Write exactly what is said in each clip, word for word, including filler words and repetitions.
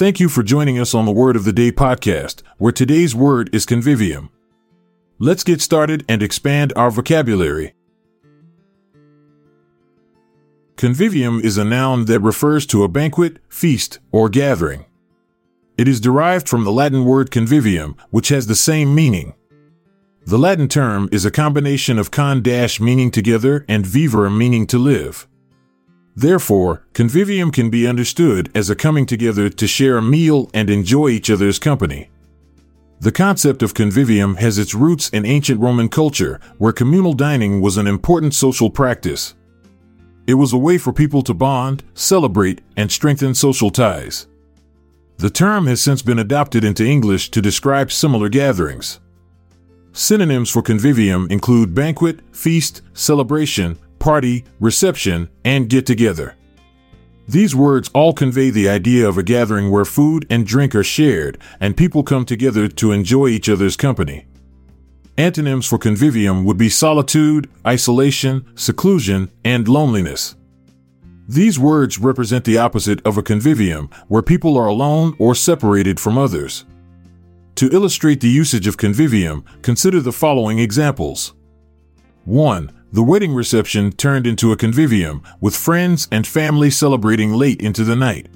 Thank you for joining us on the Word of the Day podcast, where today's word is convivium. Let's get started and expand our vocabulary. Convivium is a noun that refers to a banquet, feast, or gathering. It is derived from the Latin word convivium, which has the same meaning. The Latin term is a combination of con- meaning together and vivere meaning to live. Therefore, convivium can be understood as a coming together to share a meal and enjoy each other's company. The concept of convivium has its roots in ancient Roman culture, where communal dining was an important social practice. It was a way for people to bond, celebrate, and strengthen social ties. The term has since been adopted into English to describe similar gatherings. Synonyms for convivium include banquet, feast, celebration, party, reception, and get-together. These words all convey the idea of a gathering where food and drink are shared, and people come together to enjoy each other's company. Antonyms for convivium would be solitude, isolation, seclusion, and loneliness. These words represent the opposite of a convivium, where people are alone or separated from others. To illustrate the usage of convivium, consider the following examples. one. The wedding reception turned into a convivium, with friends and family celebrating late into the night.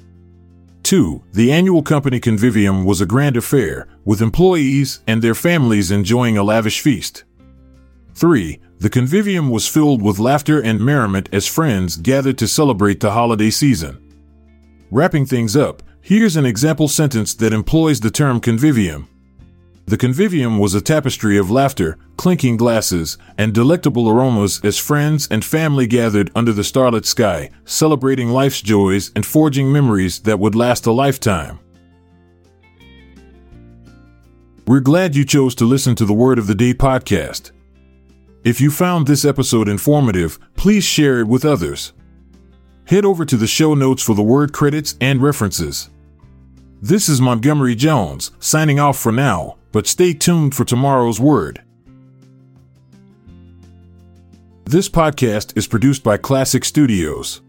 two. The annual company convivium was a grand affair, with employees and their families enjoying a lavish feast. three. The convivium was filled with laughter and merriment as friends gathered to celebrate the holiday season. Wrapping things up, here's an example sentence that employs the term convivium. The convivium was a tapestry of laughter, clinking glasses, and delectable aromas as friends and family gathered under the starlit sky, celebrating life's joys and forging memories that would last a lifetime. We're glad you chose to listen to the Word of the Day podcast. If you found this episode informative, please share it with others. Head over to the show notes for the word credits and references. This is Montgomery Jones, signing off for now. But stay tuned for tomorrow's word. This podcast is produced by Klassic Studios.